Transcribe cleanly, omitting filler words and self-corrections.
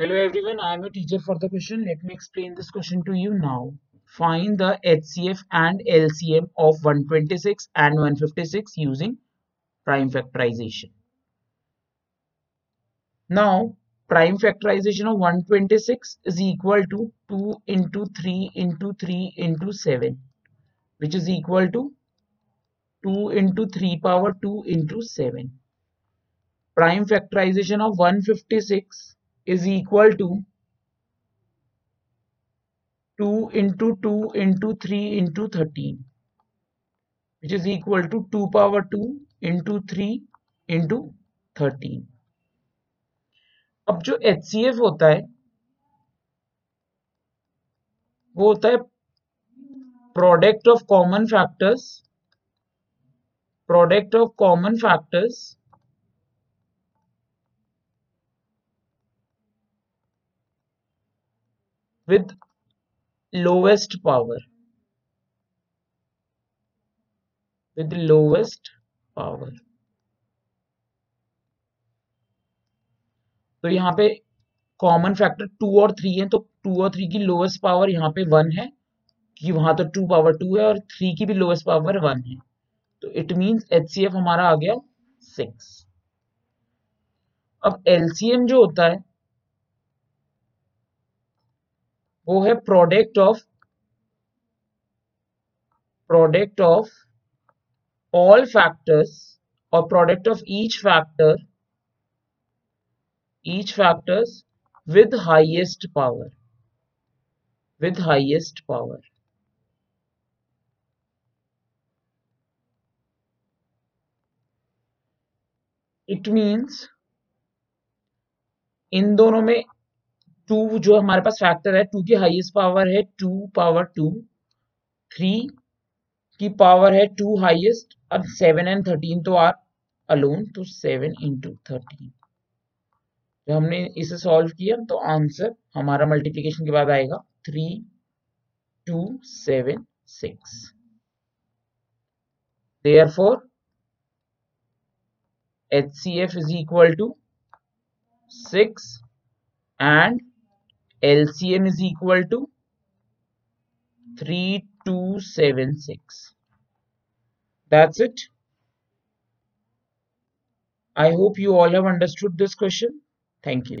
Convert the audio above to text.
Hello everyone, I am a teacher for the question. Let me explain this question to you now. Find the HCF and LCM of 126 and 156 using prime factorization. Now, prime factorization of 126 is equal to 2 into 3 into 3 into 7, which is equal to 2 into 3 power 2 into 7. Prime factorization of 156 is equal to 2 into 2 into 3 into 13, which is equal to 2 power 2 into 3 into 13. अब जो HCF होता है वो होता है product of common factors with lowest power. तो यहाँ पे कॉमन फैक्टर 2 और 3 है, तो 2 और 3 की लोवेस्ट पावर यहाँ पे 1 है, क्योंकि वहां तो 2 पावर 2 है और 3 की भी लोवेस्ट पावर 1 है, तो इट मींस एचसीएफ हमारा आ गया 6. अब एलसीएम जो होता है वो है प्रोडक्ट ऑफ ऑल फैक्टर्स और product of each factors with highest power. It means इन दोनों में 2 जो हमारे पास फैक्टर है 2 की हाईएस्ट पावर है 2 पावर 2, 3 की पावर है 2 हाईएस्ट, अब 7 एंड 13 तो आर अलोन, तो 7 इंटू 13. जब हमने इसे सॉल्व किया तो आंसर हमारा मल्टीप्लिकेशन के बाद आएगा 3, 2, 7, 6. Therefore, HCF is equal to 6 and LCM is equal to 3276. That's it. I hope you all have understood this question. Thank you.